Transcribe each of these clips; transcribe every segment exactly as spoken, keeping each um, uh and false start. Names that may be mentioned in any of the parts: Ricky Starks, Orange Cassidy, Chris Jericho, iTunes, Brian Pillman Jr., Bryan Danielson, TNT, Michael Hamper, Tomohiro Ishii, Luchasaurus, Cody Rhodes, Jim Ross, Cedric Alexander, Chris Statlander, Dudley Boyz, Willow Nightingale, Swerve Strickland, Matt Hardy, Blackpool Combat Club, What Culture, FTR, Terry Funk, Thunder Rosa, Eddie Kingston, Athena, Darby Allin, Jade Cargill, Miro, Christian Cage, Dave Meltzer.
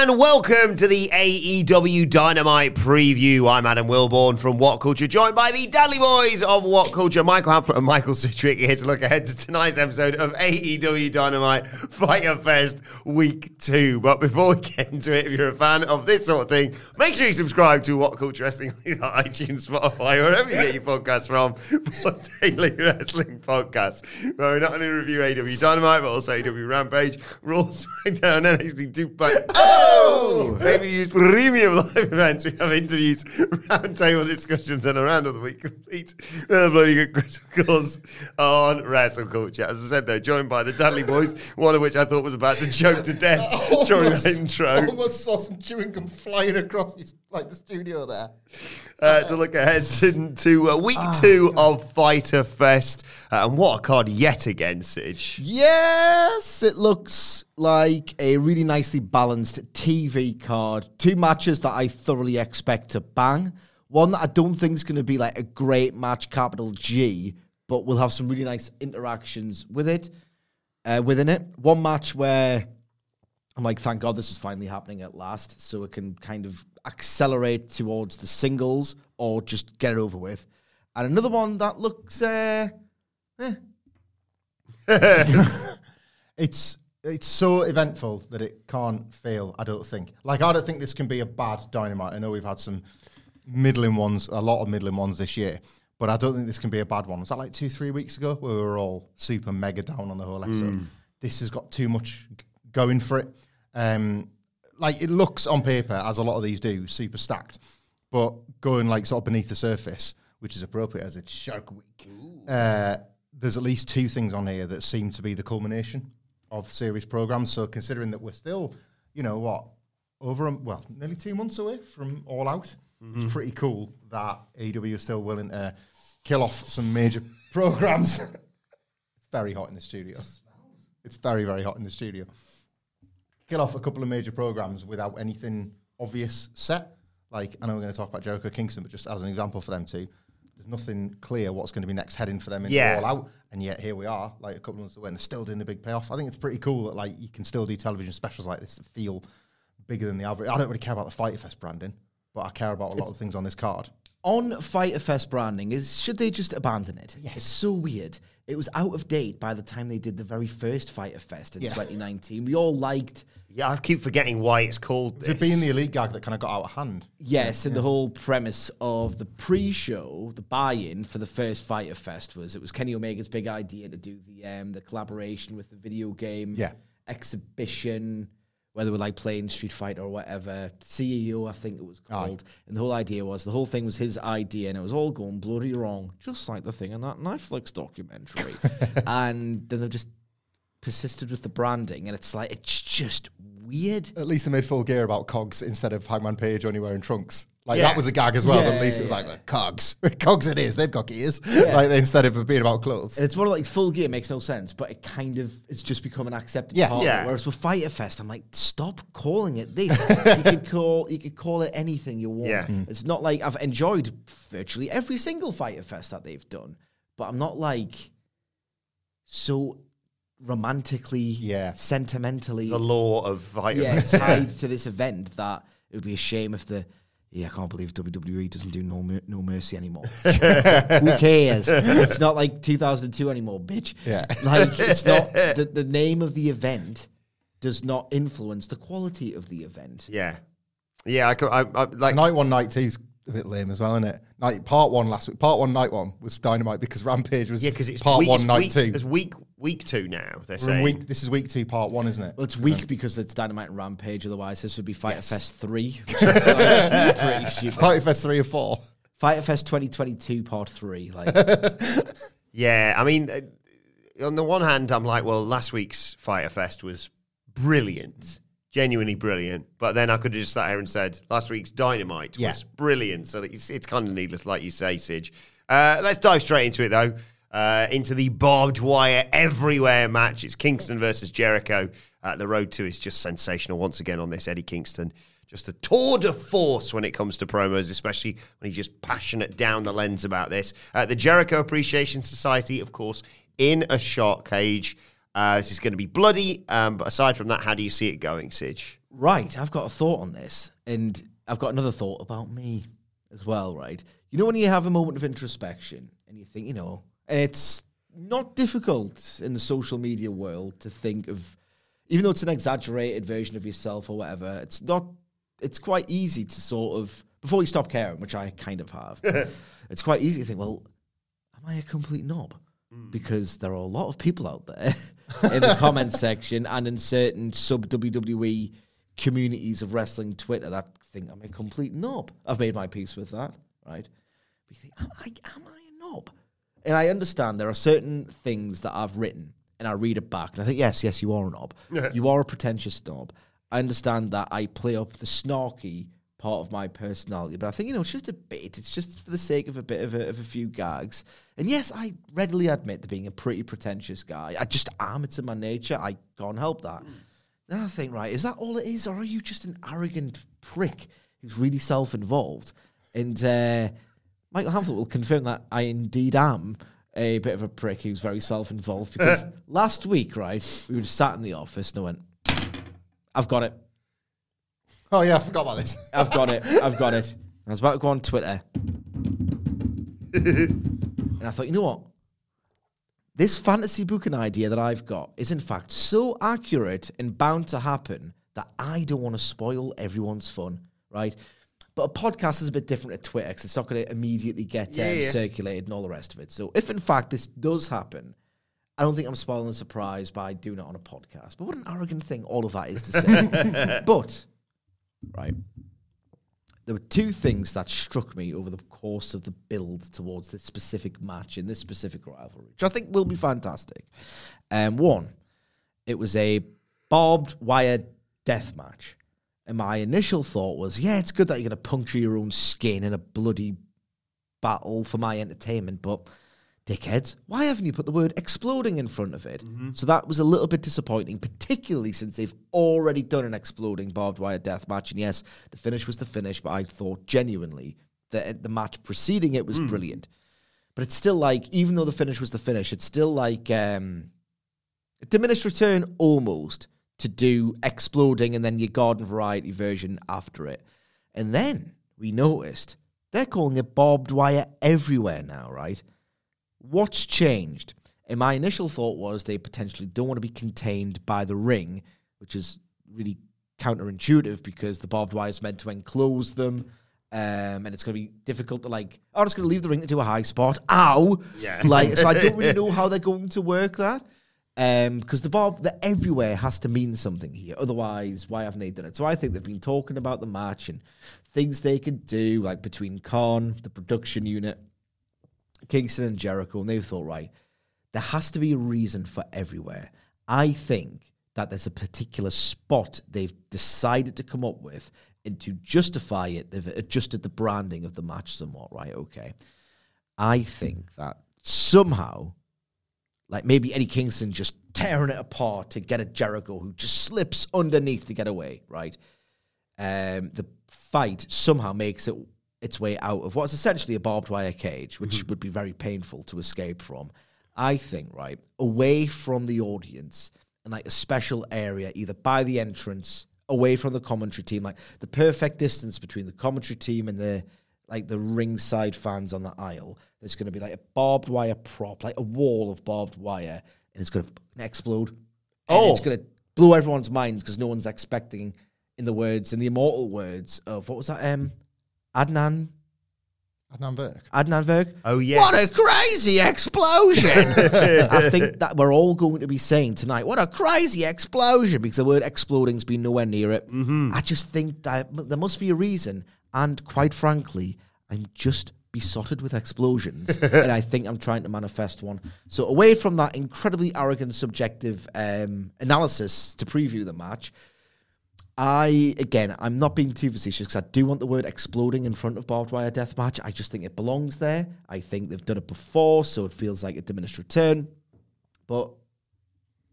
And welcome to the A E W Dynamite preview. I'm Adam Wilbourn from What Culture, joined by the Dudley Boyz of What Culture, Michael Hamper and Michael Sidgwick, here to look ahead to tonight's episode of A E W Dynamite Fyter Fest Week two. But before we get into it, if you're a fan of this sort of thing, make sure you subscribe to What Culture Wrestling on iTunes, Spotify, or wherever you get your podcasts from, for daily wrestling podcasts, where we not only review A E W Dynamite, but also A E W Rampage, Raw, SmackDown, N X T two point oh! Maybe we use premium live events. We have interviews, roundtable discussions, and a round of the week complete. Uh, bloody good criticals on wrestle culture. As I said, though, joined by the Dudley Boyz, one of which I thought was about to choke to death almost, during that intro. Almost saw some chewing gum flying across his, like the studio there. Uh, to look ahead to, to uh, week oh, two God. of Fyter Fest. Uh, and what a card yet again, Sidge. Yes, it looks like a really nicely balanced T V card. Two matches that I thoroughly expect to bang. One that I don't think is going to be like a great match, capital G, but we'll have some really nice interactions with it, uh, within it. One match where I'm like, thank God this is finally happening at last, so it can kind of accelerate towards the singles or just get it over with. And another one that looks... Uh, Eh. it's it's so eventful that it can't fail, I don't think. Like, I don't think this can be a bad Dynamite. I know we've had some middling ones, a lot of middling ones this year, but I don't think this can be a bad one. Was that like two, three weeks ago where we were all super mega down on the whole episode? Mm. This has got too much g- going for it. Um, like, it looks on paper, as a lot of these do, super stacked, but going like sort of beneath the surface, which is appropriate as it's Shark Week. Uh, There's at least two things on here that seem to be the culmination of series programs. So considering that we're still, you know what, over, a, well, nearly two months away from All Out, mm-hmm. It's pretty cool that A E W is still willing to kill off some major programs. It's very hot in the studio. It's very, very hot in the studio. Kill off a couple of major programs without anything obvious set. Like, I know we're going to talk about Jericho Kingston, but just as an example for them too. There's nothing clear what's going to be next heading for them in yeah. the All Out, and yet here we are, like a couple of months away, and they're still doing the big payoff. I think it's pretty cool that like you can still do television specials like this that feel bigger than the average. I don't really care about the Fyter Fest branding, but I care about a lot it's of things on this card. On Fyter Fest branding, is should they just abandon it? Yes. It's so weird. It was out of date by the time they did the very first Fyter Fest in yeah. twenty nineteen. We all liked... Yeah, I keep forgetting why it's called this. It being the elite gag that kind of got out of hand. Yes, yeah. And the whole premise of the pre-show, the buy-in for the first Fyter Fest was, it was Kenny Omega's big idea to do the um, the collaboration with the video game yeah. exhibition, whether we're like playing Street Fighter or whatever, C E O, I think it was called. Oh. And the whole idea was, the whole thing was his idea, and it was all going bloody wrong, just like the thing in that Netflix documentary. And then they just persisted with the branding, and it's like, it's just weird. At least they made Full Gear about cogs instead of Hangman Page only wearing trunks. Like, yeah. that was a gag as well, yeah, but at least yeah, it was yeah. like, like, cogs. Cogs it is, they've got gears. Yeah. Like, instead of it being about clothes. And it's more like Full Gear makes no sense, but it kind of, it's just become an accepted yeah. part yeah. of it. Whereas with Fyter Fest, I'm like, stop calling it this. you, could call, you could call it anything you want. Yeah. Mm. It's not like, I've enjoyed virtually every single Fyter Fest that they've done, but I'm not like, so romantically, yeah. sentimentally... The lore of Fyter Fest. Yeah, tied to this event that it would be a shame if the... Yeah, I can't believe W W E doesn't do No no Mercy anymore. Who cares? It's not like two thousand two anymore, bitch. Yeah. Like, it's not... The, the name of the event does not influence the quality of the event. Yeah. Yeah, I... I, I like Night one, night two's a bit lame as well, isn't it? Night, part one last week. Part one, night one was Dynamite because Rampage was yeah, it's part week, one, it's night week, two. It's week week two now, they're We're saying. Week, this is week two, part one, isn't it? Well, it's week so. because it's Dynamite and Rampage. Otherwise, this would be Fyter yes. Fest three. Which is like pretty stupid. Fyter Fest three or four? Fyter Fest twenty twenty-two, part three. Like, yeah, I mean, uh, on the one hand, I'm like, well, last week's Fyter Fest was brilliant. Genuinely brilliant, but then I could have just sat here and said last week's Dynamite yeah. was brilliant. So it's, it's kind of needless, like you say, Sig. Uh, let's dive straight into it though, uh, into the barbed wire everywhere match. It's Kingston versus Jericho. Uh, the road to is just sensational once again on this. Eddie Kingston, just a tour de force when it comes to promos, especially when he's just passionate down the lens about this. Uh, the Jericho Appreciation Society, of course, in a shark cage. Uh, this is going to be bloody, um, but aside from that, how do you see it going, Sig? Right, I've got a thought on this, and I've got another thought about me as well, right? You know when you have a moment of introspection, and you think, you know, and it's not difficult in the social media world to think of, even though it's an exaggerated version of yourself or whatever, it's not, it's quite easy to sort of, before you stop caring, which I kind of have, it's quite easy to think, well, am I a complete knob? Because there are a lot of people out there in the comment section and in certain sub-W W E communities of wrestling Twitter that think I'm a complete knob. I've made my peace with that, right? But you think, am I, am I a knob? And I understand there are certain things that I've written and I read it back and I think, yes, yes, you are a knob. You are a pretentious knob. I understand that I play up the snarky part of my personality, but I think, you know, it's just a bit, it's just for the sake of a bit of a, of a few gags. And yes, I readily admit to being a pretty pretentious guy. I just am, it's in my nature, I can't help that. Mm. Then I think, right, is that all it is, or are you just an arrogant prick who's really self-involved? And uh, Michael Hamlet will confirm that I indeed am a bit of a prick who's very self-involved, because last week, right, we were sat in the office and I went, I've got it. Oh, yeah, I forgot about this. I've got it. I've got it. I was about to go on Twitter. And I thought, you know what? This fantasy booking idea that I've got is, in fact, so accurate and bound to happen that I don't want to spoil everyone's fun, right? But a podcast is a bit different to Twitter because it's not going to immediately get yeah, um, yeah. circulated and all the rest of it. So if, in fact, this does happen... I don't think I'm spoiling the surprise by doing it on a podcast. But what an arrogant thing all of that is to say. But... Right. There were two things that struck me over the course of the build towards this specific match in this specific rivalry, which I think will be fantastic. Um, one, it was a barbed wire death match. And my initial thought was, yeah, it's good that you're going to puncture your own skin in a bloody battle for my entertainment, but dickheads, why haven't you put the word exploding in front of it? Mm-hmm. So that was a little bit disappointing, particularly since they've already done an exploding barbed wire death match. And yes, the finish was the finish, but I thought genuinely that the match preceding it was mm. brilliant. But it's still like, even though the finish was the finish, it's still like um, a diminished return almost to do exploding and then your garden variety version after it. And then we noticed they're calling it barbed wire everywhere now, right? What's changed? And my initial thought was they potentially don't want to be contained by the ring, which is really counterintuitive because the barbed wire is meant to enclose them, um, and it's going to be difficult to like, oh, I'm just going to leave the ring to do a high spot. Ow! Yeah. Like, so I don't really know how they're going to work that, um, because the barb, the everywhere has to mean something here. Otherwise, why haven't they done it? So I think they've been talking about the match and things they could do, like between Khan, the production unit, Kingston and Jericho, and they thought, right, there has to be a reason for everywhere. I think that there's a particular spot they've decided to come up with, and to justify it, they've adjusted the branding of the match somewhat, right? Okay. I think that somehow, like maybe Eddie Kingston just tearing it apart to get a Jericho who just slips underneath to get away, right? Um, the fight somehow makes it... its way out of what's essentially a barbed wire cage, which mm-hmm. would be very painful to escape from. I think, right, away from the audience and like a special area, either by the entrance, away from the commentary team, like the perfect distance between the commentary team and the like the ringside fans on the aisle. There's going to be like a barbed wire prop, like a wall of barbed wire, and it's going to explode. Oh, and it's going to blow everyone's minds because no one's expecting. In the words, in the immortal words of what was that? Um, Adnan. Adnan Virk. Adnan Virk. Oh, yeah. What a crazy explosion. I think that we're all going to be saying tonight, what a crazy explosion, because the word exploding's been nowhere near it. Mm-hmm. I just think that there must be a reason. And quite frankly, I'm just besotted with explosions. And I think I'm trying to manifest one. So away from that incredibly arrogant, subjective um, analysis to preview the match, I, again, I'm not being too facetious because I do want the word exploding in front of barbed wire deathmatch. I just think it belongs there. I think they've done it before, so it feels like a diminished return. But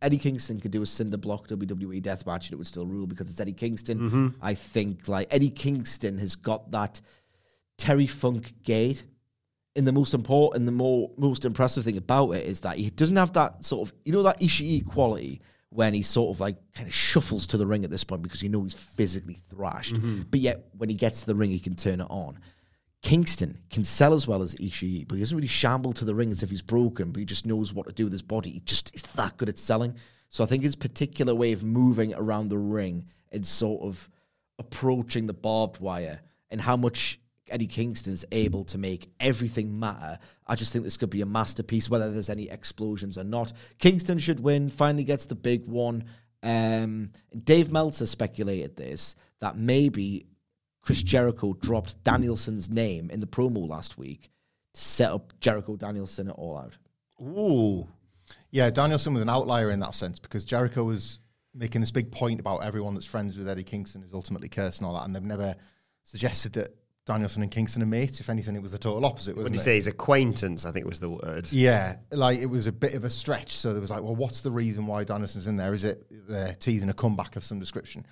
Eddie Kingston could do a cinder block W W E deathmatch and it would still rule because it's Eddie Kingston. Mm-hmm. I think like Eddie Kingston has got that Terry Funk gait. And the most important, the more most impressive thing about it is that he doesn't have that sort of, you know, that Ishii quality when he sort of like kind of shuffles to the ring at this point because you know he's physically thrashed. Mm-hmm. But yet when he gets to the ring, he can turn it on. Kingston can sell as well as Ishii, but he doesn't really shamble to the ring as if he's broken, but he just knows what to do with his body. He just is that good at selling. So I think his particular way of moving around the ring and sort of approaching the barbed wire and how much Eddie Kingston is able to make everything matter. I just think this could be a masterpiece, whether there's any explosions or not. Kingston should win, finally gets the big one. Um, Dave Meltzer speculated this, that maybe Chris Jericho dropped Danielson's name in the promo last week to set up Jericho Danielson at All Out. Ooh. Yeah, Danielson was an outlier in that sense because Jericho was making this big point about everyone that's friends with Eddie Kingston is ultimately cursed and all that, and they've never suggested that Danielson and Kingston are mates. If anything, it was the total opposite, wasn't it? What did he say? His acquaintance, I think was the word. Yeah, like it was a bit of a stretch. So there was like, well, what's the reason why Danielson's in there? Is it they're teasing a comeback of some description?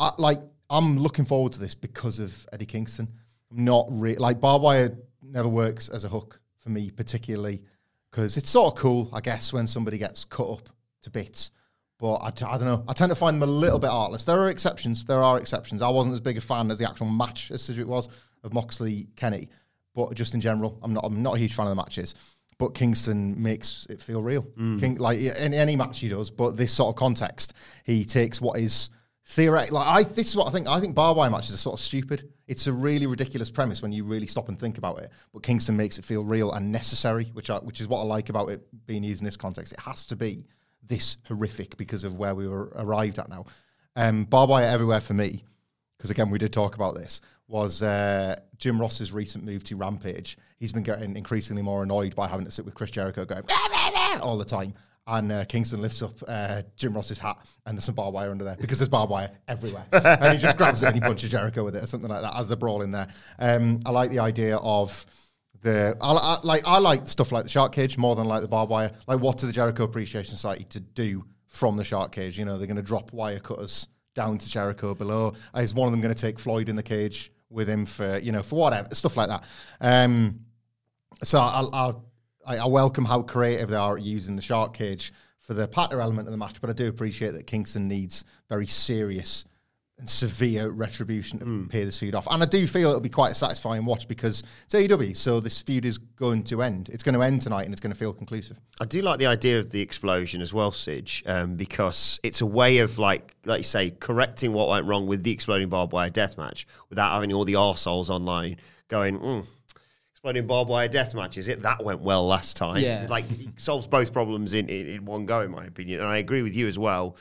I, like, I'm looking forward to this because of Eddie Kingston. I'm not really, like, barbed wire never works as a hook for me, particularly because it's sort of cool, I guess, when somebody gets cut up to bits. But I, t- I don't know. I tend to find them a little bit artless. There are exceptions. There are exceptions. I wasn't as big a fan as the actual match as Sidgwick was of Moxley Kenny, but just in general, I'm not. I'm not a huge fan of the matches. But Kingston makes it feel real. Mm. King, like in any match he does, but this sort of context, he takes what is theoretical. Like I, this is what I think. I think barbed wire matches are sort of stupid. It's a really ridiculous premise when you really stop and think about it. But Kingston makes it feel real and necessary, which I, which is what I like about it being used in this context. It has to be this horrific because of where we were arrived at now. Um, barbed wire everywhere for me, because again, we did talk about this, was uh, Jim Ross's recent move to Rampage. He's been getting increasingly more annoyed by having to sit with Chris Jericho going all the time. And uh, Kingston lifts up uh, Jim Ross's hat and there's some barbed wire under there because there's barbed wire everywhere. And he just grabs it and he punches Jericho with it or something like that as they're brawling there. Um, I like the idea of The I, I, like I like stuff like the shark cage more than like the barbed wire. Like, what do the Jericho Appreciation Society to do from the shark cage? You know, they're going to drop wire cutters down to Jericho below. Is one of them going to take Floyd in the cage with him for, you know, for whatever, stuff like that? Um, so I, I, I, I welcome how creative they are at using the shark cage for the patter element of the match, but I do appreciate that Kingston needs very serious and severe retribution to mm. pay this feud off. And I do feel it'll be quite a satisfying watch because it's A E W, so this feud is going to end. It's going to end tonight and it's going to feel conclusive. I do like the idea of the explosion as well, Sidge, um, because it's a way of, like like you say, correcting what went wrong with the exploding barbed wire deathmatch without having all the arseholes online going, mm, exploding barbed wire deathmatch, is it? That went well last time. Yeah. Like, it solves both problems in, in, in one go, in my opinion. And I agree with you as well.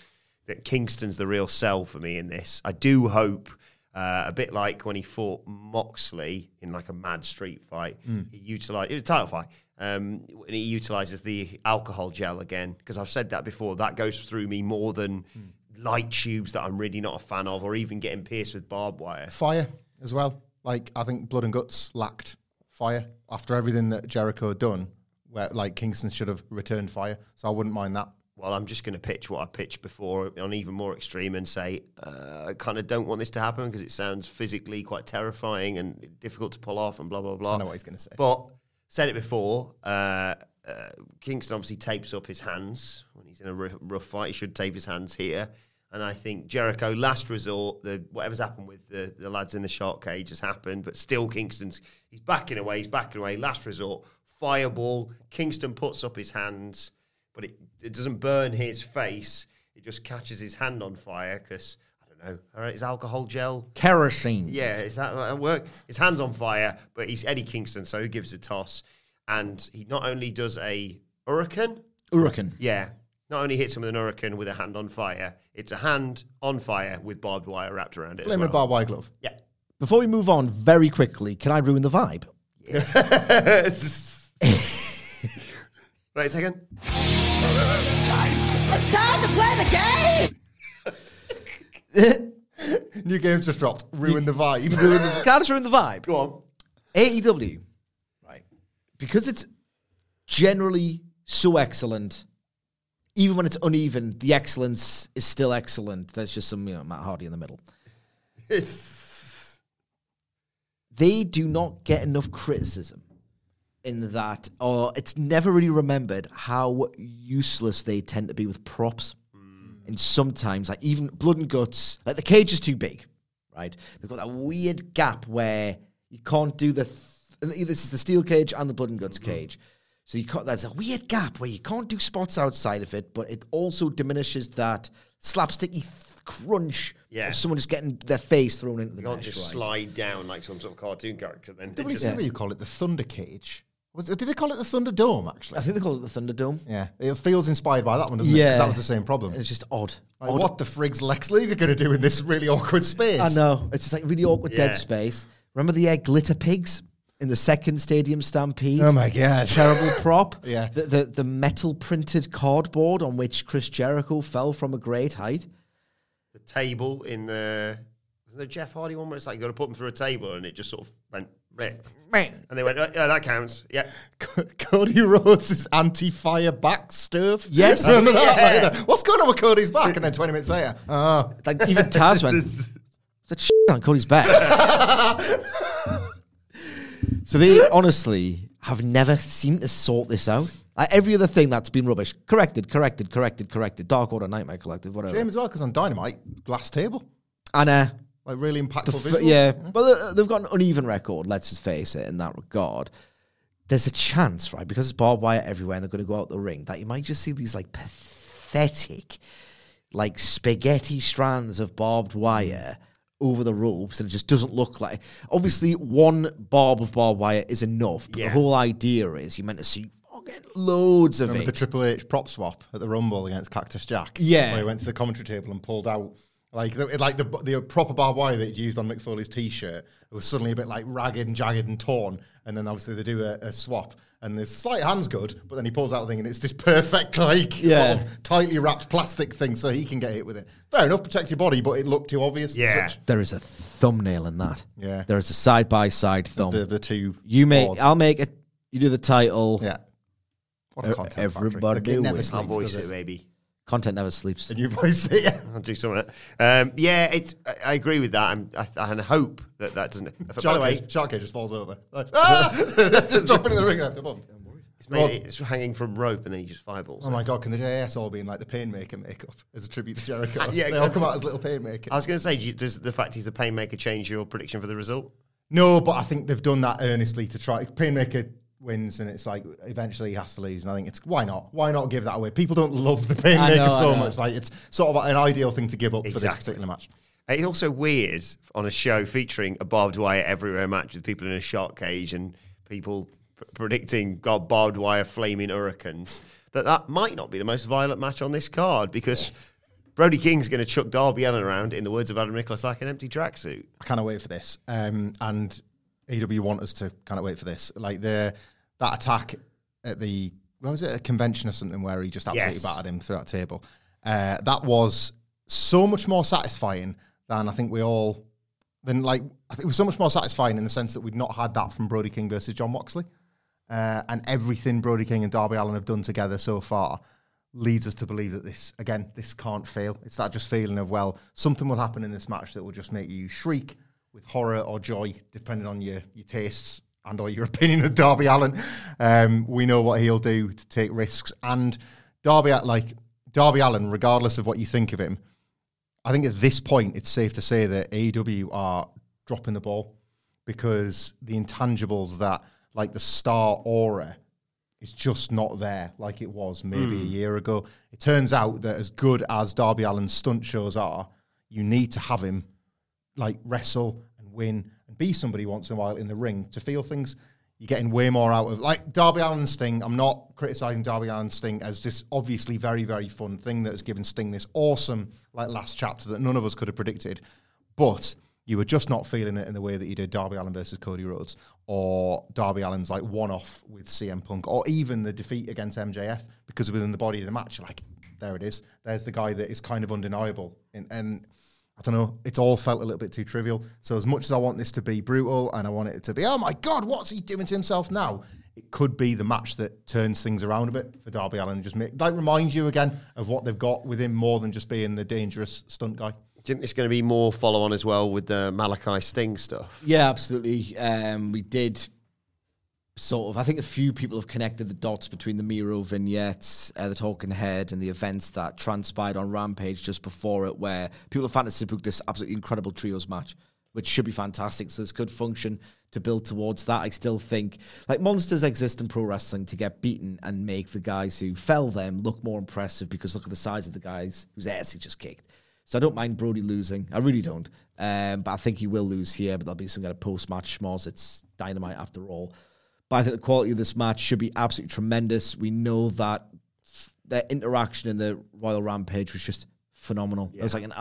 That Kingston's the real sell for me in this. I do hope, uh, a bit like when he fought Moxley in like a mad street fight, mm. he utilised, it was a title fight, um, and he utilises the alcohol gel again, because I've said that before, that goes through me more than mm. light tubes that I'm really not a fan of, or even getting pierced with barbed wire. Fire as well. Like, I think Blood and Guts lacked fire. After everything that Jericho had done, where like Kingston should have returned fire, so I wouldn't mind that. Well, I'm just going to pitch what I pitched before on even more extreme and say, uh, I kind of don't want this to happen because it sounds physically quite terrifying and difficult to pull off and blah, blah, blah. I know what he's going to say. But said it before, uh, Uh, Kingston obviously tapes up his hands when he's in a r- rough fight. He should tape his hands here. And I think Jericho, last resort, the whatever's happened with the, the lads in the shark cage has happened, but still Kingston's, he's backing away, he's backing away. Last resort, fireball. Kingston puts up his hands, but it, it doesn't burn his face. It just catches his hand on fire because, I don't know, all right, is alcohol gel? Kerosene. Yeah, is that how it work? His hand's on fire, but he's Eddie Kingston, so he gives a toss. And he not only does a hurricane. Hurricane. Yeah. Not only hits him with an hurricane with a hand on fire, it's a hand on fire with barbed wire wrapped around it. Flaming as well. Barbed wire glove. Yeah. Before we move on, very quickly, can I ruin the vibe? Yes. Wait a second. It's time to play the game! New game's just dropped. Ruin the vibe. Ruin the vibe. Can I just ruin the vibe? Go on. A E W. Because it's generally so excellent, even when it's uneven, the excellence is still excellent. There's just some, you know, Matt Hardy in the middle. It's... They do not get enough criticism in that, or it's never really remembered how useless they tend to be with props. Mm. And sometimes, like even Blood and Guts, like the cage is too big, right? They've got that weird gap where you can't do the... Th- This is the steel cage and the blood and guts mm-hmm. cage. So you can't, there's a weird gap where you can't do spots outside of it, but it also diminishes that slapsticky th- crunch yeah. of someone just getting their face thrown into the mesh. You can't mesh, just right. slide down like some sort of cartoon character. Then W C W just, yeah. you call it the Thunder Cage. Was, did they call it the Thunderdome, actually? I think they call it the Thunderdome. Yeah. It feels inspired by that one, doesn't yeah. it? Because that was the same problem. It's just odd. Like, odd. What the frigs Lex Luger going to do in this really awkward space? I know. It's just like really awkward yeah. dead space. Remember the uh, glitter pigs? In the second Stadium Stampede. Oh, my God. Terrible prop. Yeah. The, the, the metal-printed cardboard on which Chris Jericho fell from a great height. The table in the... Wasn't there a Jeff Hardy one where it's like you got to put them through a table and it just sort of went... Bleh. And they went, oh, yeah, that counds. Yeah. Cody Rhodes' anti-fire back stuff. Yes. I remember yeah. that. Like, what's going on with Cody's back? And then twenty minutes later, oh. Like, even Taz went, that shit on Cody's back. So they honestly have never seemed to sort this out. Like every other thing that's been rubbish. Corrected, corrected, corrected, corrected. Dark Order, Nightmare Collective, whatever. Shame as well, because on Dynamite, glass table. And uh, like really impactful f- visual. Yeah, you know? But they've got an uneven record, let's just face it, in that regard. There's a chance, right, because it's barbed wire everywhere and they're going to go out the ring, that you might just see these like pathetic, like spaghetti strands of barbed wire over the ropes, and it just doesn't look like... Obviously, one barb of barbed wire is enough, but yeah. the whole idea is you're meant to see fucking loads of Remember it. Remember the Triple H prop swap at the Rumble against Cactus Jack? Yeah. Where he went to the commentary table and pulled out... Like, like the the proper barbed wire that you used on Mick Foley's T-shirt, it was suddenly a bit, like, ragged and jagged and torn, and then obviously they do a, a swap, and the slight hand's good, but then he pulls out the thing, and it's this perfect, like, yeah. sort of tightly wrapped plastic thing, so he can get hit with it. Fair enough, protect your body, but it looked too obvious. Yeah. Such. There is a thumbnail in that. Yeah. There is a side-by-side thumb. The, the two You make, boards. I'll make it, you do the title. Yeah. What a content Everybody factory. Everybody never sleeps, voice it, baby. Content never sleeps. And you voice it, yeah. I'll do some of that. Um, yeah, it's. I, I agree with that. I'm, I, I hope that that doesn't... If, by the way... Shark cage just falls over. Like, ah! Just dropping in the ring after bomb. It's, made, it's hanging from rope and then he just fireballs. Oh, so. My God, can the J A S all be in like the Painmaker makeup as a tribute to Jericho? Yeah, they all come out as little Painmakers. I was going to say, do you, does the fact he's a Painmaker change your prediction for the result? No, but I think they've done that earnestly to try... Painmaker... wins and it's like eventually he has to lose, and I think it's why not why not give that away. People don't love the Painmaker so much, like it's sort of an ideal thing to give up exactly. for this particular match. It's also weird on a show featuring a barbed wire everywhere match with people in a shark cage and people p- predicting God barbed wire flaming hurricanes that that might not be the most violent match on this card, because Brody King's going to chuck Darby Allin around, in the words of Adam Nicholas, like an empty tracksuit. I cannot wait for this, um, and A E W want us to kind of wait for this. Like the that attack at the what was it a convention or something where he just absolutely yes. battered him through that table. Uh, that was so much more satisfying than I think we all than like I think it was so much more satisfying in the sense that we'd not had that from Brody King versus John Moxley, uh, and everything Brody King and Darby Allin have done together so far leads us to believe that this again this can't fail. It's that just feeling of, well, something will happen in this match that will just make you shriek with horror or joy, depending on your, your tastes and or your opinion of Darby Allin. Um, we know what he'll do to take risks. And Darby, like Darby Allin, regardless of what you think of him, I think at this point it's safe to say that A E W are dropping the ball because the intangibles that, like the star aura, is just not there like it was maybe mm. a year ago. It turns out that as good as Darby Allin's stunt shows are, you need to have him like wrestle and win and be somebody once in a while in the ring to feel things. You're getting way more out of, like, Darby Allin's Sting. I'm not criticising Darby Allin's Sting as this obviously very, very fun thing that has given Sting this awesome, like, last chapter that none of us could have predicted. But you were just not feeling it in the way that you did Darby Allin versus Cody Rhodes or Darby Allin's, like, one-off with C M Punk or even the defeat against M J F, because within the body of the match, you're like, there it is. There's the guy that is kind of undeniable. And, and I don't know, it's all felt a little bit too trivial. So as much as I want this to be brutal and I want it to be, oh my God, what's he doing to himself now? It could be the match that turns things around a bit for Darby Allin. Just make, like, remind you again of what they've got with him more than just being the dangerous stunt guy. Do you think there's going to be more follow-on as well with the Malachi Sting stuff? Yeah, absolutely. Um, we did sort of, I think a few people have connected the dots between the Miro vignettes, uh, the Talking Head, and the events that transpired on Rampage just before it, where people have fantasy booked this absolutely incredible trios match, which should be fantastic. So this could function to build towards that. I still think, like, monsters exist in pro wrestling to get beaten and make the guys who fell them look more impressive, because look at the size of the guys whose ass he just kicked. So I don't mind Brody losing. I really don't. Um, but I think he will lose here, but there'll be some kind of post-match schmoz. It's Dynamite after all. But I think the quality of this match should be absolutely tremendous. We know that their interaction in the Royal Rampage was just phenomenal. Yeah. It was like an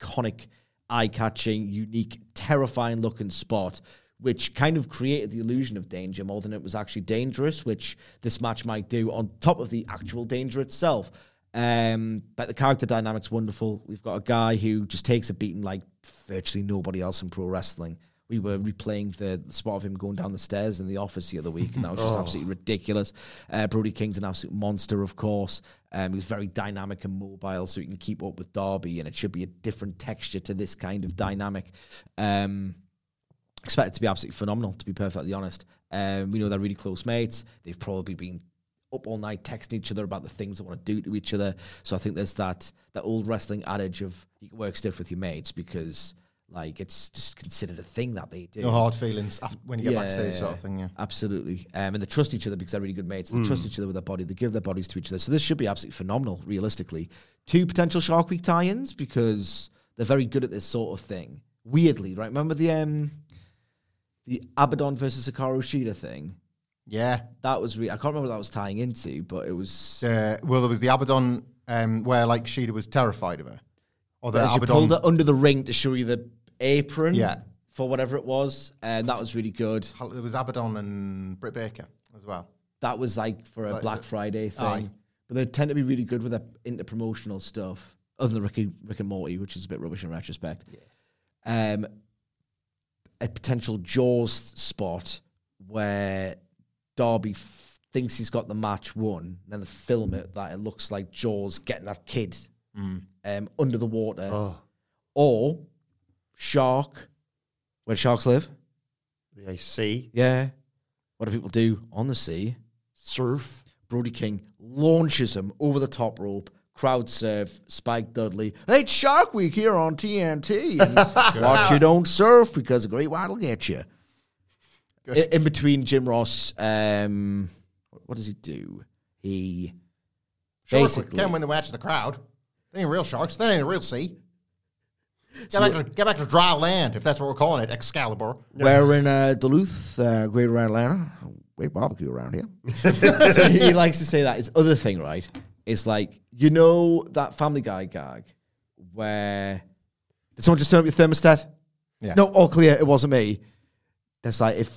iconic, eye-catching, unique, terrifying-looking spot, which kind of created the illusion of danger more than it was actually dangerous, which this match might do on top of the actual danger itself. Um, but the character dynamic's wonderful. We've got a guy who just takes a beating like virtually nobody else in pro wrestling. We were replaying the, the spot of him going down the stairs in the office the other week, and that was just oh. absolutely ridiculous. Uh, Brody King's an absolute monster, of course. Um, he's very dynamic and mobile, so he can keep up with Darby, and it should be a different texture to this kind of dynamic. Um, expect it to be absolutely phenomenal, to be perfectly honest. Um, we know they're really close mates. They've probably been up all night texting each other about the things they want to do to each other. So I think there's that that old wrestling adage of you can work stiff with your mates, because... Like, it's just considered a thing that they do. No hard feelings after, when you get yeah, backstage sort of thing, yeah. Absolutely. Um, and they trust each other because they're really good mates. They mm. trust each other with their body. They give their bodies to each other. So this should be absolutely phenomenal, realistically. Two potential Shark Week tie-ins, because they're very good at this sort of thing. Weirdly, right? Remember the um, the Abaddon versus Hikaru Shida thing? Yeah. That was... Re- I can't remember what that was tying into, but it was... Uh, well, there was the Abaddon um, where, like, Shida was terrified of her. Or the Abaddon... pulled her under the ring to show you the... apron yeah. for whatever it was, and that was really good. There was Abaddon and Britt Baker as well. That was like for a like Black the, Friday thing. Aye. But they tend to be really good with their interpromotional stuff, other than Ricky, Rick and Morty, which is a bit rubbish in retrospect. Yeah. Um, a potential Jaws spot where Darby f- thinks he's got the match won, and then they film it that it looks like Jaws getting that kid mm. um, under the water. Oh. Or... Shark. Where do sharks live? The sea. Yeah. What do people do on the sea? Surf. Brody King launches him over the top rope. Crowd surf. Spike Dudley. Hey, it's Shark Week here on T N T. And watch you don't surf, because a great white will get you. In, in between Jim Ross, um, what does he do? He shark basically... Shark win the match of the crowd. They ain't real sharks. They ain't a real sea. Get, so back to, get back to dry land, if that's what we're calling it, Excalibur. We're in uh, Duluth, uh, Greater Atlanta. Great barbecue around here. So he likes to say that. His other thing, right, is like, you know that Family Guy gag where, did someone just turn up your thermostat? Yeah. No, all clear, it wasn't me. That's like if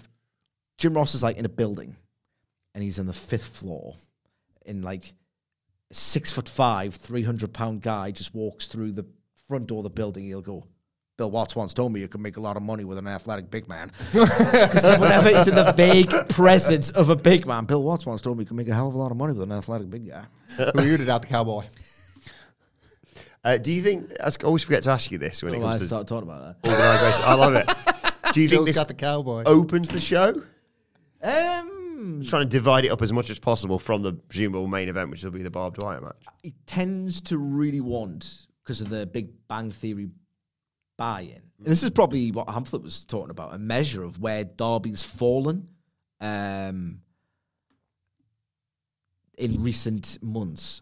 Jim Ross is like in a building and he's on the fifth floor in like a six foot five, three hundred pound guy just walks through the front door of the building, he'll go, Bill Watts once told me you could make a lot of money with an athletic big man. Whenever it's in the vague presence of a big man, Bill Watts once told me you could make a hell of a lot of money with an athletic big guy. Who rooted out the cowboy? Uh, do you think, I always forget to ask you this when oh, it comes I to start talking about that. Organisation. I love it. Do you think Bill's this got the cowboy. Opens the show? Um, Just trying to divide it up as much as possible from the presumable main event, which will be the barbed wire match. It tends to really want, because of the Big Bang Theory buy-in, and this is probably what Hamlet was talking about, a measure of where Darby's fallen um, in recent months,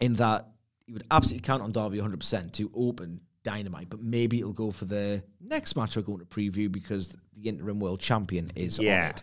in that you would absolutely count on Darby one hundred percent to open Dynamite, but maybe it'll go for the next match we're going to preview because the interim world champion is yeah. on it.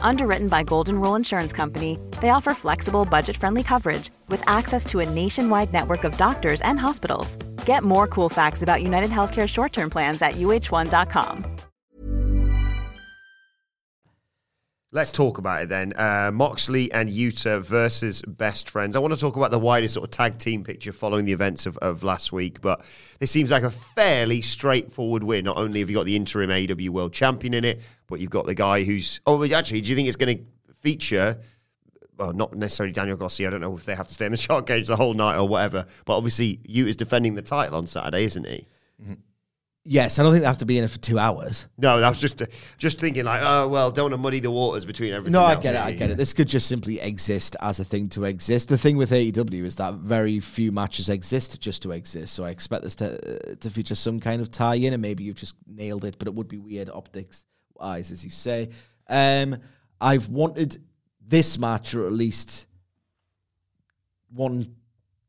Underwritten by Golden Rule Insurance Company, they offer flexible, budget-friendly coverage with access to a nationwide network of doctors and hospitals. Get more cool facts about United Healthcare short-term plans at U H one dot com. Let's talk about it then. Uh, Moxley and Yuta versus Best Friends. I want to talk about the wider sort of tag team picture following the events of, of last week, but this seems like a fairly straightforward win. Not only have you got the interim A E W World Champion in it, but you've got the guy who's... Oh, actually, do you think it's going to feature... Well, not necessarily Daniel Garcia. I don't know if they have to stay in the shark cage the whole night or whatever, but obviously Yuta's defending the title on Saturday, isn't he? Mm-hmm. Yes, I don't think they have to be in it for two hours. No, I was just uh, just thinking like, oh, well, don't want to muddy the waters between everything. No, I get it, I get it. This could just simply exist as a thing to exist. The thing with A E W is that very few matches exist just to exist, so I expect this to, uh, to feature some kind of tie-in, and maybe you've just nailed it, but it would be weird optics-wise, as you say. Um, I've wanted this match, or at least one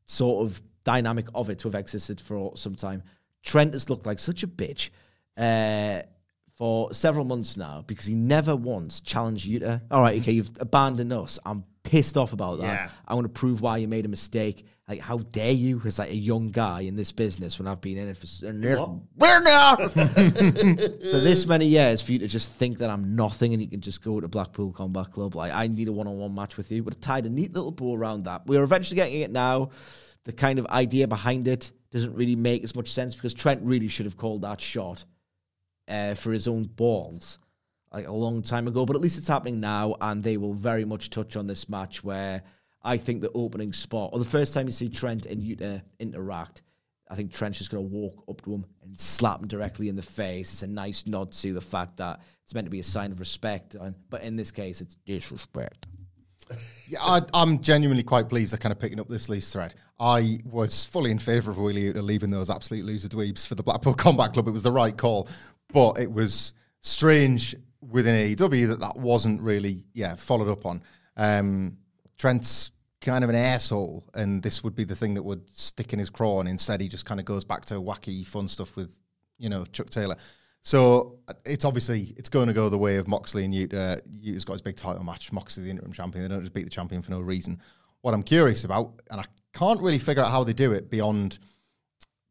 sort of dynamic of it, to have existed for some time. Trent has looked like such a bitch uh, for several months now because he never once challenged Yuta. All right, okay, you've abandoned us. I'm pissed off about that. Yeah. I want to prove why you made a mistake. Like, how dare you as like a young guy in this business when I've been in it for... Well, we're now! For this many years, for you to just think that I'm nothing and you can just go to Blackpool Combat Club. Like, I need a one-on-one match with you. Would have tied a neat little bow around that. We're eventually getting it now. The kind of idea behind it doesn't really make as much sense because Trent really should have called that shot uh, for his own balls like a long time ago. But at least it's happening now, and they will very much touch on this match where I think the opening spot, or the first time you see Trent and Yuta interact, I think Trent's just going to walk up to him and slap him directly in the face. It's a nice nod to the fact that it's meant to be a sign of respect, but in this case, it's disrespect. Yeah, I, I'm genuinely quite pleased at kind of picking up this loose thread. I was fully in favour of Wheeler Yuta leaving those absolute loser dweebs for the Blackpool Combat Club. It was the right call, but it was strange within A E W that that wasn't really yeah followed up on. Um, Trent's kind of an asshole, and this would be the thing that would stick in his craw, and instead he just kind of goes back to wacky fun stuff with you know Chuck Taylor. So it's obviously, it's going to go the way of Moxley and Yuta. Yuta's got his big title match. Moxley's the interim champion. They don't just beat the champion for no reason. What I'm curious about, and I can't really figure out how they do it beyond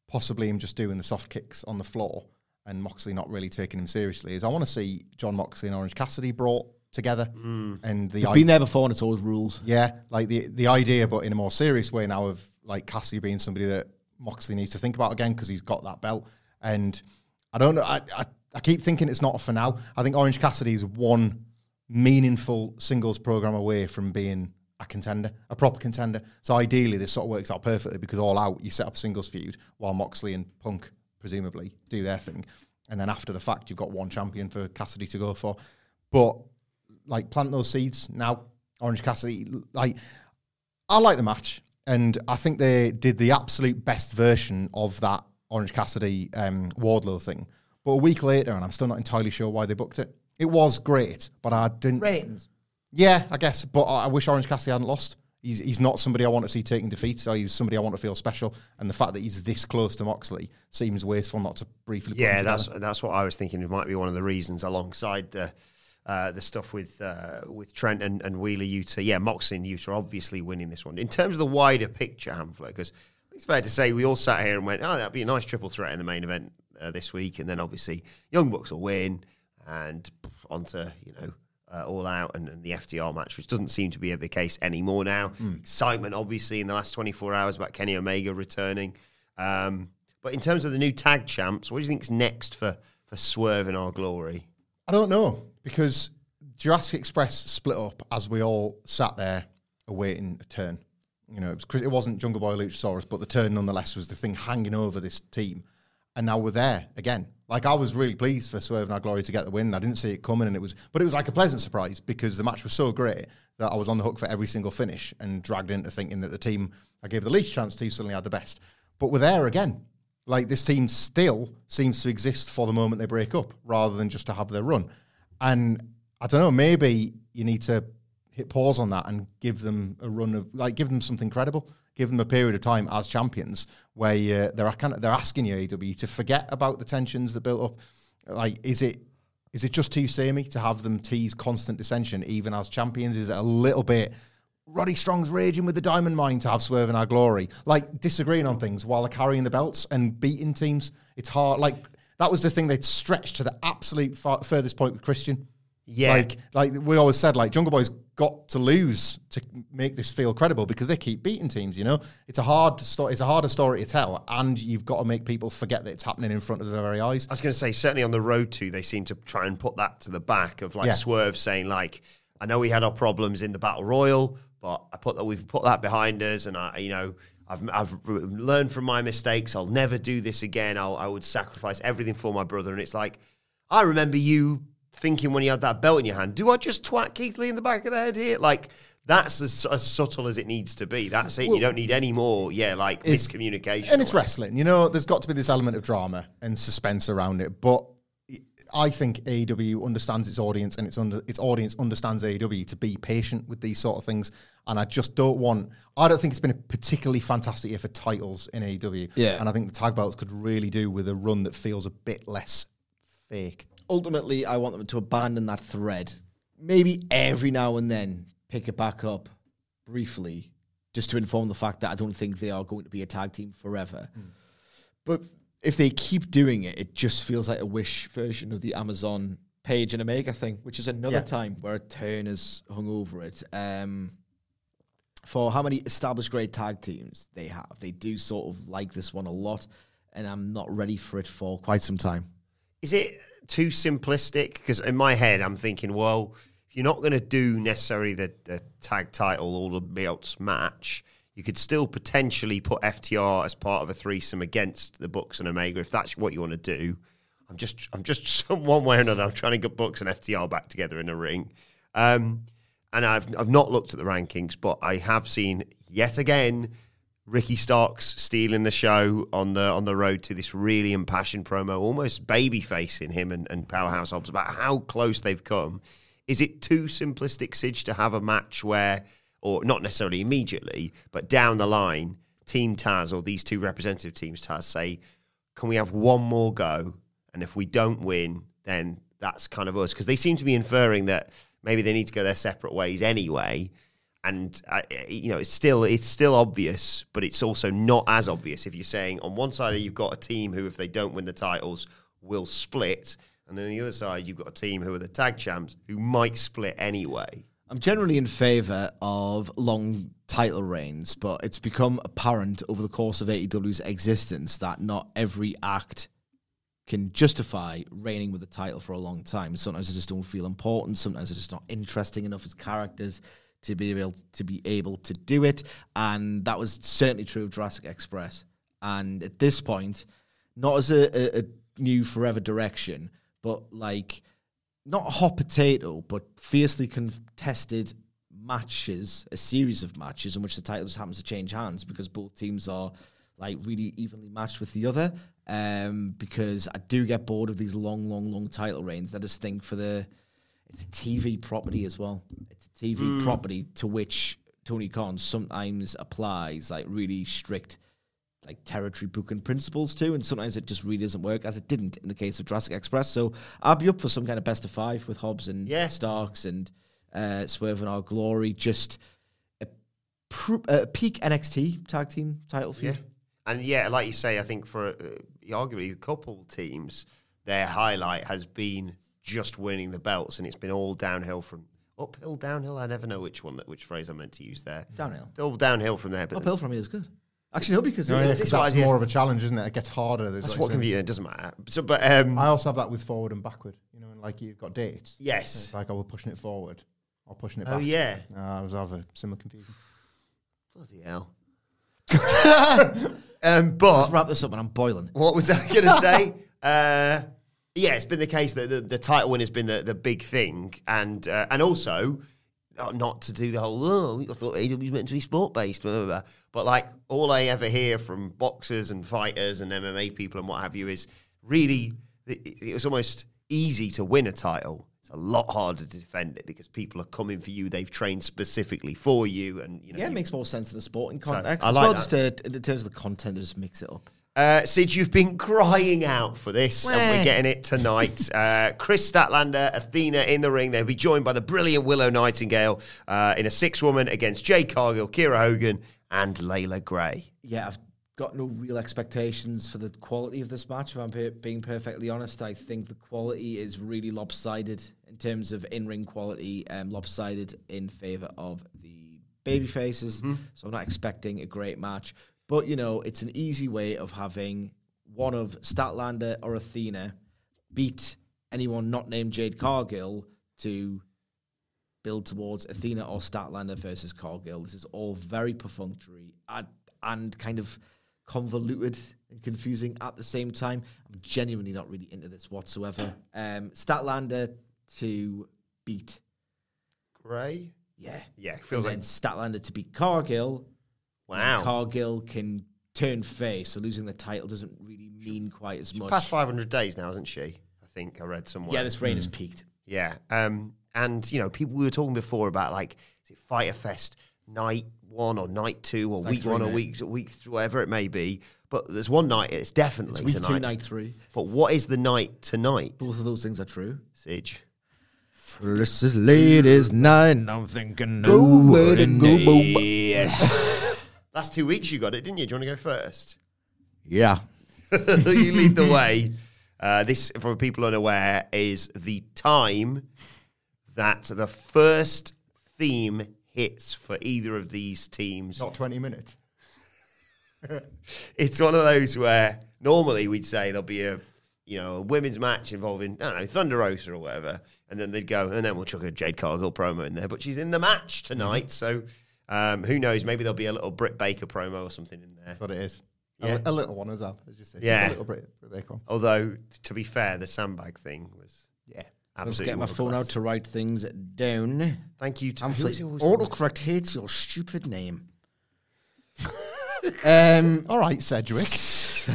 possibly him just doing the soft kicks on the floor and Moxley not really taking him seriously, is I want to see John Moxley and Orange Cassidy brought together. Mm. And the They've I- been there before, and it's always rules. Yeah, like the, the idea, but in a more serious way now, of like Cassidy being somebody that Moxley needs to think about again because he's got that belt. And... I don't know. I, I, I keep thinking it's not for now. I think Orange Cassidy is one meaningful singles program away from being a contender, a proper contender. So ideally, this sort of works out perfectly because All Out, you set up a singles feud while Moxley and Punk, presumably, do their thing. And then after the fact, you've got one champion for Cassidy to go for. But, like, plant those seeds now. Orange Cassidy, like, I like the match. And I think they did the absolute best version of that Orange Cassidy um, Wardlow thing. But a week later, and I'm still not entirely sure why they booked it. It was great, but I didn't... Ratings? Yeah, I guess. But I wish Orange Cassidy hadn't lost. He's he's not somebody I want to see taking defeat. So he's somebody I want to feel special. And the fact that he's this close to Moxley seems wasteful not to briefly... Yeah, that's together. That's what I was thinking. It might be one of the reasons alongside the... Uh, the stuff with uh, with Trent and, and Wheeler Yuta. Yeah, Moxley and Yuta are obviously winning this one. In terms of the wider picture, Hamfler, because it's fair to say we all sat here and went, oh, that'd be a nice triple threat in the main event uh, this week. And then obviously Young Bucks will win and onto, you know, uh, All Out and, and the F T R match, which doesn't seem to be the case anymore now. Mm. Excitement, obviously, in the last twenty-four hours about Kenny Omega returning. Um, but in terms of the new tag champs, what do you think's next for, for Swerve in Our Glory? I don't know. Because Jurassic Express split up as we all sat there awaiting a turn. You know, it, was, it wasn't Jungle Boy or Luchasaurus, but the turn nonetheless was the thing hanging over this team. And now we're there again. Like, I was really pleased for Swerve and Our Glory to get the win. I didn't see it coming, and it was, but it was like a pleasant surprise because the match was so great that I was on the hook for every single finish and dragged into thinking that the team I gave the least chance to suddenly had the best. But we're there again. Like, this team still seems to exist for the moment they break up rather than just to have their run. And I don't know, maybe you need to hit pause on that and give them a run of, like, give them something credible. Give them a period of time as champions where uh, they're kind of, they're asking you, A E W, to forget about the tensions that built up. Like, is it is it just too samey to have them tease constant dissension even as champions? Is it a little bit Roddy Strong's raging with the diamond mine to have Swerve in Our Glory? Like, disagreeing on things while they're carrying the belts and beating teams. It's hard, like... That was the thing they'd stretched to the absolute far- furthest point with Christian. Yeah. Like, like we always said, like, Jungle Boy's got to lose to make this feel credible because they keep beating teams, you know? It's a hard sto- It's a harder story to tell, and you've got to make people forget that it's happening in front of their very eyes. I was going to say, certainly on the road to, they seem to try and put that to the back of, like, yeah. Swerve saying, like, I know we had our problems in the Battle Royal, but I put that we've put that behind us, and, I, you know... I've, I've learned from my mistakes. I'll never do this again. I'll, I would sacrifice everything for my brother. And it's like, I remember you thinking when you had that belt in your hand, do I just twat Keith Lee in the back of the head here? Like, that's as, as subtle as it needs to be. That's it. Well, you don't need any more, yeah, like, miscommunication. And it's wrestling. You know, there's got to be this element of drama and suspense around it. But I think A E W understands its audience, and its under, its audience understands A E W to be patient with these sort of things. And I just don't want... I don't think it's been a particularly fantastic year for titles in A E W. Yeah. And I think the tag belts could really do with a run that feels a bit less fake. Ultimately, I want them to abandon that thread. Maybe every now and then, pick it back up briefly, just to inform the fact that I don't think they are going to be a tag team forever. Mm. But... if they keep doing it, it just feels like a Wish version of the Amazon Page and Omega thing, which is another yeah. time where a turn has hung over it. Um, for how many established great tag teams they have, they do sort of like this one a lot, and I'm not ready for it for quite some time. Is it too simplistic? Because in my head, I'm thinking, well, if you're not going to do necessarily the, the tag title or the belts match, you could still potentially put F T R as part of a threesome against the Bucks and Omega if that's what you want to do. I'm just, I'm just one way or another. I'm trying to get Bucks and F T R back together in a ring, um, and I've, I've not looked at the rankings, but I have seen yet again Ricky Starks stealing the show on the on the road to this really impassioned promo, almost baby-facing him and, and Powerhouse Hobbs about how close they've come. Is it too simplistic, Sidge, to have a match where? Or not necessarily immediately, but down the line, Team Taz or these two representative teams, Taz, say, can we have one more go? And if we don't win, then that's kind of us. Because they seem to be inferring that maybe they need to go their separate ways anyway. And, uh, you know, it's still it's still obvious, but it's also not as obvious if you're saying on one side you've got a team who, if they don't win the titles, will split. And then on the other side, you've got a team who are the tag champs who might split anyway. I'm generally in favour of long title reigns, but it's become apparent over the course of A E W's existence that not every act can justify reigning with a title for a long time. Sometimes they just don't feel important. Sometimes they're just not interesting enough as characters to be able to be able to do it. And that was certainly true of Jurassic Express. And at this point, not as a, a, a new forever direction, but like not a hot potato, but fiercely contested matches, a series of matches in which the title just happens to change hands because both teams are like really evenly matched with the other. Um, because I do get bored of these long, long, long title reigns. I just think for the it's a T V property as well. It's a T V mm. property to which Tony Khan sometimes applies like really strict like territory booking principles too, and sometimes it just really doesn't work, as it didn't in the case of Jurassic Express. So I'll be up for some kind of best of five with Hobbs and yeah. Starks and uh, Swerve and Our Glory. Just a, pr- a peak N X T tag team title feud. Yeah. And yeah, like you say, I think for uh, arguably a couple teams, their highlight has been just winning the belts, and it's been all downhill from... Uphill, downhill, I never know which one, which phrase I meant to use there. Downhill. All downhill from there. But uphill from here is good. Actually, no, because no, it's, it's, that's it's more of a challenge, isn't it? It gets harder. That's like what can be. It doesn't matter. So, but um, I also have that with forward and backward. You know, and like you've got dates. Yes. So it's like I was pushing it forward, or pushing it back. Oh yeah. Uh, I was having similar confusion. Bloody hell. um, but let's wrap this up, and I'm boiling. What was I going to say? uh, yeah, it's been the case that the, the title win has been the, the big thing, and uh, and also. Not to do the whole, oh, I thought A E W's meant to be sport-based, blah, blah, blah. But, like, all I ever hear from boxers and fighters and M M A people and what have you is really, it, it was almost easy to win a title. It's a lot harder to defend it because people are coming for you. They've trained specifically for you. And you know, yeah, it makes more sense in the sporting context. So I like well, that. Just, uh, in terms of the content, just mix it up. Uh, Sid, you've been crying out for this, Where? and we're getting it tonight. uh, Chris Statlander, Athena in the ring. They'll be joined by the brilliant Willow Nightingale uh, in a six-woman against Jade Cargill, Kira Hogan, and Layla Gray. Yeah, I've got no real expectations for the quality of this match, if I'm per- being perfectly honest. I think the quality is really lopsided in terms of in-ring quality, um, lopsided in favour of the baby faces, mm-hmm. so I'm not expecting a great match. But, you know, it's an easy way of having one of Statlander or Athena beat anyone not named Jade Cargill to build towards Athena or Statlander versus Cargill. This is all very perfunctory and, and kind of convoluted and confusing at the same time. I'm genuinely not really into this whatsoever. Um, Statlander to beat Gray? Yeah. Yeah, it feels and like... And Statlander to beat Cargill... Wow. Cargill can turn face, so losing the title doesn't really mean quite as She's much. Past five hundred days now, hasn't she? I think I read somewhere. Yeah, this reign mm. has peaked. Yeah. Um, and, you know, people we were talking before about, like, is it Fyter Fest night one or night two or it's week like one or week, week whatever it may be. But there's one night, it's definitely it's week tonight. Week two, night three. But what is the night tonight? Both of those things are true. Sige. This is late as night, I'm thinking over the night. Last two weeks you got it, didn't you? Do you want to go first? Yeah. You lead the way. Uh, this, for people unaware, is the time that the first theme hits for either of these teams. Not twenty minutes. It's one of those where normally we'd say there'll be a, you know, a women's match involving, I don't know, Thunder Rosa or whatever, and then they'd go, and then we'll chuck a Jade Cargill promo in there, but she's in the match tonight, so... Um, who knows? Maybe there'll be a little Britt Baker promo or something in there. That's what it is. Yeah. A, a little one as well, as you say. Yeah. A little Britt, Britt Baker one. Although, to be fair, the sandbag thing was, yeah, absolutely. Let's get my phone class. out to write things down. Thank you. To autocorrect hates your stupid name. um, all right, Cedric.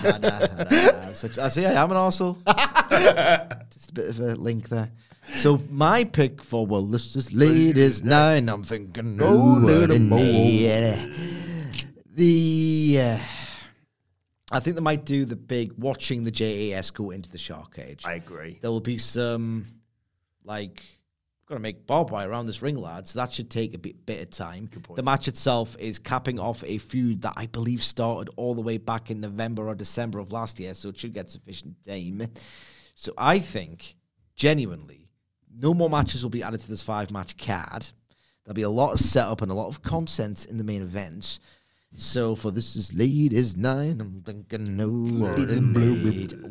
I, know, I, know, I'm such, I see I am an arsehole. Just a bit of a link there. So my pick for, well, this is late as nine, I'm thinking oh, little more. The, uh, I think they might do the big watching the J A S go into the shark cage. I agree. There will be some, like, got to make barbed wire around this ring, lads. That should take a bit, bit of time. The match itself is capping off a feud that I believe started all the way back in November or December of last year, so it should get sufficient time. So I think, genuinely, no more matches will be added to this five-match card. There'll be a lot of setup and a lot of content in the main events. So for this is late as nine, I'm thinking no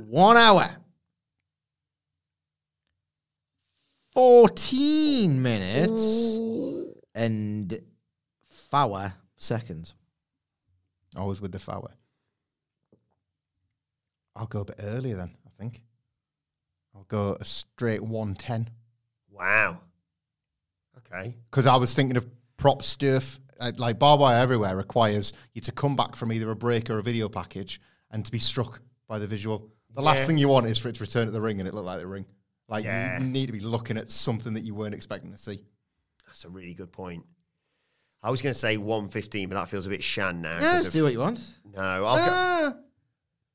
one hour, fourteen minutes, and four seconds. Always with the four. I'll go a bit earlier then. I think I'll go a straight one ten. Wow. Okay. Because I was thinking of prop stuff. Like, barbed wire everywhere requires you to come back from either a break or a video package and to be struck by the visual. The last yeah. thing you want is for it to return to the ring and it look like the ring. Like, yeah. you need to be looking at something that you weren't expecting to see. That's a really good point. I was going to say one fifteen, but that feels a bit shan now. Yeah, let's of, do what you want. No, I'll ah, go.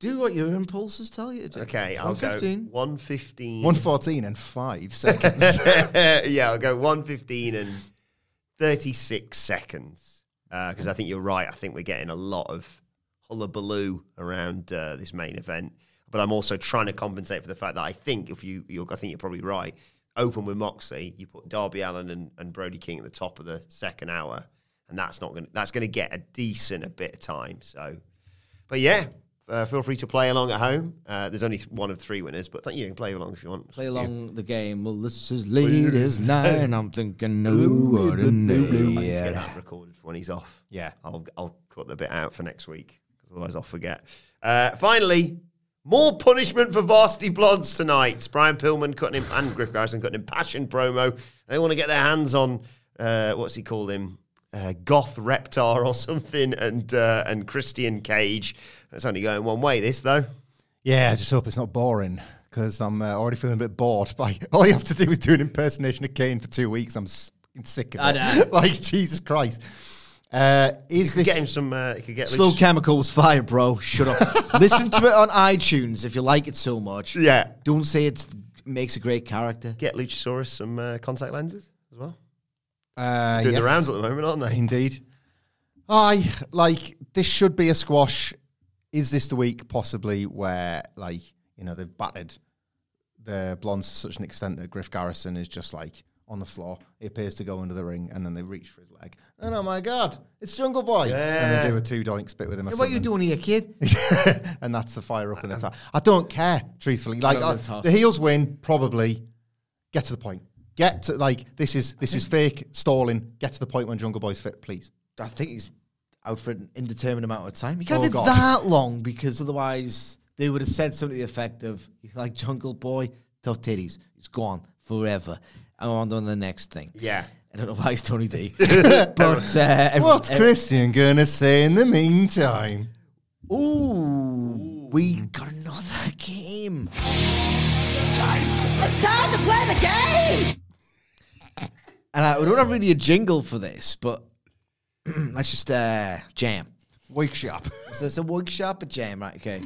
Do what your impulses tell you to do. Okay, I'll go one fifteen. one fourteen and five seconds. Yeah, I'll go one fifteen and thirty-six seconds. Because uh, I think you're right. I think we're getting a lot of hullabaloo around uh, this main event. But I'm also trying to compensate for the fact that I think if you, you're, I think you're probably right. Open with Moxley, you put Darby Allin and, and Brody King at the top of the second hour, and that's not going. That's going to get a decent a bit of time. So, but yeah, uh, feel free to play along at home. Uh, there's only one of three winners, but you can play along if you want. Play along yeah. the game. Well, this is late as nine. I'm thinking no one in there. Let's get that recorded when he's off. Yeah, I'll I'll cut the bit out for next week because otherwise I'll forget. Uh, finally. More punishment for Varsity Blondes tonight. Brian Pillman cutting him and Griff Garrison cutting him passion promo. They want to get their hands on, uh, what's he called him? Uh, Goth Reptar or something, and uh, and Christian Cage. That's only going one way, this, though. Yeah, I just hope it's not boring, because I'm uh, already feeling a bit bored. By, all you have to do is do an impersonation of Kane for two weeks. I'm sick of it. Like, Jesus Christ. Uh, is this get him some uh, you could get Slow Luch- Chemical's fire, bro. Shut up. Listen to it on iTunes if you like it so much. Yeah. Don't say it makes a great character. Get Luchasaurus some uh, contact lenses as well. Uh, Doing yes. the rounds at the moment, aren't they? Indeed. I like this should be a squash. Is this the week possibly where, like, you know, they've battered the Blondes to such an extent that Griff Garrison is just like on the floor, he appears to go under the ring, and then they reach for his leg. And oh my God, it's Jungle Boy! Yeah. And they do a two doink spit with him. Or yeah, what are you doing here, kid? And that's the fire up in the top. I don't care, truthfully. Like I, the heels win, probably. Get to the point. Get to like this is this is fake stalling. Get to the point when Jungle Boy's fit, please. I think he's out for an indeterminate amount of time. He can't oh, be God. that long because otherwise they would have said something to the effect of like Jungle Boy, tough titties, it's gone forever. I'm on, on the next thing. Yeah. I don't know why it's Tony D. But uh, every, what's every, Christian going to say in the meantime? Ooh, we got another game. It's time, it's time to play the game. And I don't have really a jingle for this, but let's just uh, jam. Workshop. So it's a workshop, a jam, right? Okay.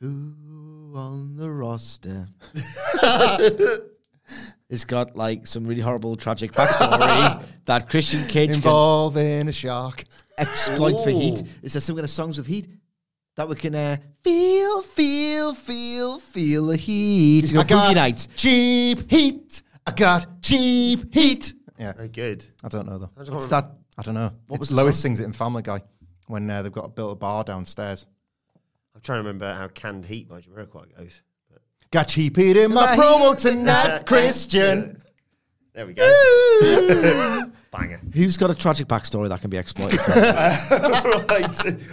Who on the roster? It's got like some really horrible tragic backstory that Christian Cage involving a shark exploit Ooh. for heat. Is there some kind of songs with heat that we can uh, feel, feel, feel, feel the heat? I got nights. cheap heat. I got cheap heat. Yeah, very good. I don't know though. What's remember. that? I don't know. What it's was Lois song? Sings it in Family Guy when uh, they've got built a bar downstairs. I'm trying to remember how Canned Heat by Jericho goes. Got cheap heat in my, my promo tonight, uh, Christian. Uh, there we go. Banger. Who's got a tragic backstory that can be exploited? Right.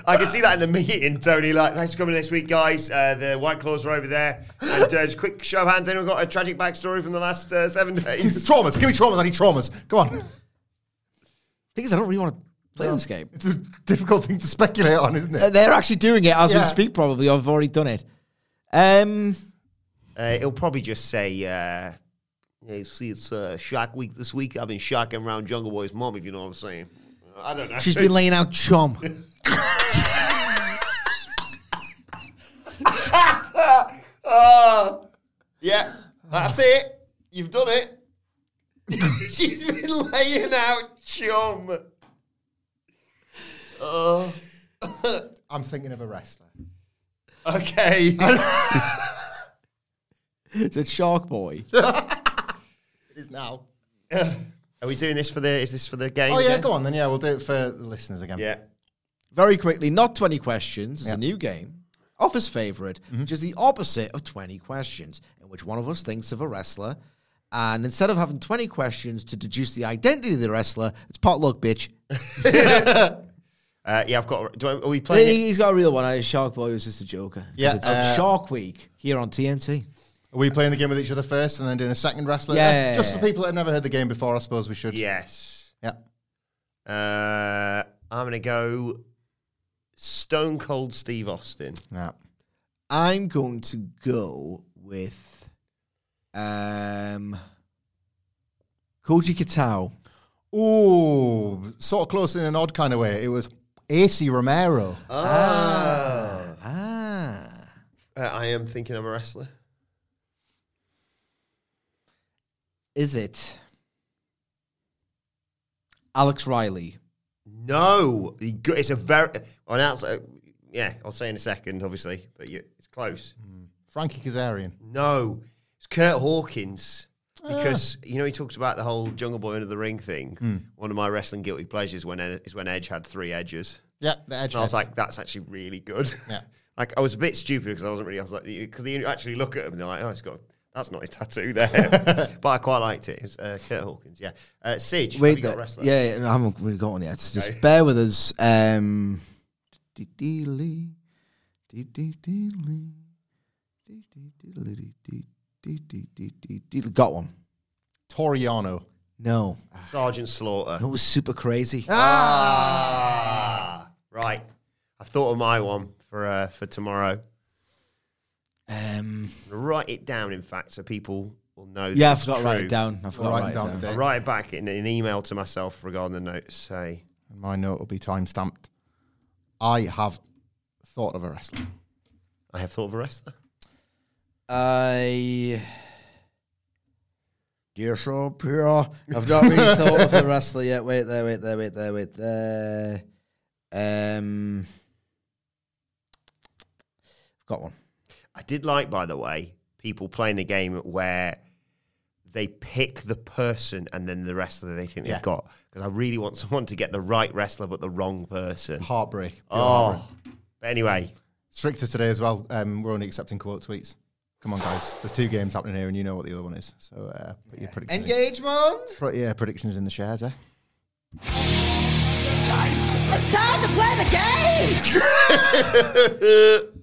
I can see that in the meeting, Tony. Like, thanks for coming next week, guys. Uh, the White Claws are over there. And uh, just quick show of hands. Anyone got a tragic backstory from the last uh, seven days? Traumas. Give me traumas. I need traumas. Go on. The thing is, I don't really want to play no. this game. It's a difficult thing to speculate on, isn't it? Uh, they're actually doing it as yeah. we speak, probably. I've already done it. Um... Uh, it'll probably just say, uh, hey, see, it's uh, Shock Week this week. I've been shocking around Jungle Boy's mom, if you know what I'm saying. Uh, I don't know. She's been laying out chum. uh, yeah, that's it. You've done it. She's been laying out chum. Uh. I'm thinking of a wrestler. Okay. Is it Shark Boy? It is now. Are we doing this for the, is this for the game? Oh yeah, again? Go on then. Yeah, we'll do it for the listeners again. Yeah. Very quickly, not twenty questions. It's yep. a new game. Office favourite, mm-hmm. which is the opposite of twenty questions, in which one of us thinks of a wrestler. And instead of having twenty questions to deduce the identity of the wrestler, it's potluck, bitch. Uh, yeah, I've got. Do I, are we playing? He, he's got a real one. Shark Boy was just a joker. Yeah. It's uh, Shark Week here on T N T. Are we playing the game with each other first and then doing a second wrestler? Yeah. Just for people that have never heard the game before, I suppose we should. Yes. Yeah. Uh, I'm going to go Stone Cold Steve Austin. Yeah. I'm going to go with um, Koji Kitao. Ooh, sort of close in an odd kind of way. It was A C Romero. Oh. Ah. ah. Uh, I am thinking I'm a wrestler. Is it Alex Riley? No. It's a very... On outside, yeah, I'll say in a second, obviously. But you, it's close. Mm. Frankie Kazarian. No. It's Curt Hawkins. Because, you know, he talks about the whole Jungle Boy under the ring thing. Mm. One of my wrestling guilty pleasures when is when Edge had three edges. Yeah, the edge. And I was like, that's actually really good. Yeah. Like, I was a bit stupid because I wasn't really, I was like, because you actually look at him and they're like, oh, it's got, that's not his tattoo there. But I quite liked it. It was uh, Curt Hawkins, yeah. Uh, Sidge, Wait, have you got a wrestler? Yeah, yeah, I haven't really got one yet. Just okay. Bear with us. Um, Got one. Toriano. No. Sergeant Slaughter. No, it was Super Crazy. Ah! ah! Right. I thought of my one for uh, for tomorrow. Um, write it down, in fact, so people will know. Yeah, I forgot to write it down. I forgot to write it down. I'll write it back in an email to myself regarding the note. Say, my note will be time-stamped. I have thought of a wrestler. I have thought of a wrestler. I you're so pure. I've not really thought of the wrestler yet. Wait there, wait there, wait there, wait there. Um, I've got one. I did like, by the way, people playing the game where they pick the person and then the wrestler they think yeah. they've got. Because I really want someone to get the right wrestler but the wrong person. Heartbreak. Pure oh, heartbreak. But anyway. Stricter today as well. Um, we're only accepting quote tweets. Come on, guys. There's two games happening here, and you know what the other one is. So, uh, put yeah. your predictions. Engagement. Pro- yeah, predictions in the shares. Eh? It's time. It's time to play the game.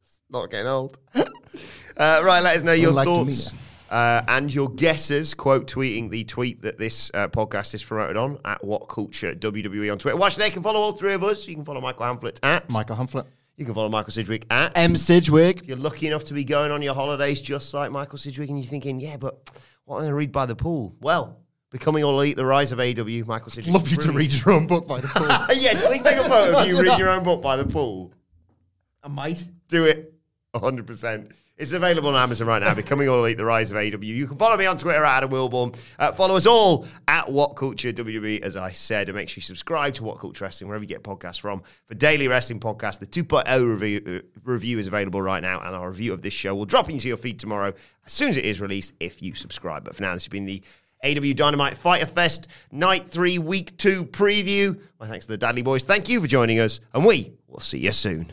It's not getting old. uh, right, let us know your Unlike thoughts uh, and your guesses. Quote tweeting the tweet that this uh, podcast is promoted on at What Culture W W E on Twitter. Watch there. You can follow all three of us. You can follow Michael Hamflet at Michael Hamflet. You can follow Michael Sidgwick at M Sidgwick. If you're lucky enough to be going on your holidays just like Michael Sidgwick and you're thinking, yeah, but what am I going to read by the pool? Well, Becoming All Elite, The Rise of A E W, Michael Sidgwick. Love you brilliant. To read your own book by the pool. Yeah, please take a photo of you read your own book by the pool. I might. Do it. one hundred percent. It's available on Amazon right now. Becoming All Elite, The Rise of A E W. You can follow me on Twitter at Adam Wilbourn. Uh, follow us all at WhatCultureWB, as I said. And make sure you subscribe to What Culture Wrestling, wherever you get podcasts from. For Daily Wrestling Podcast, the two point oh review, uh, review is available right now. And our review of this show will drop into your feed tomorrow as soon as it is released, if you subscribe. But for now, this has been the A E W Dynamite Fyter Fest Night three, Week two preview. My thanks to the Dudley Boyz. Thank you for joining us. And we will see you soon.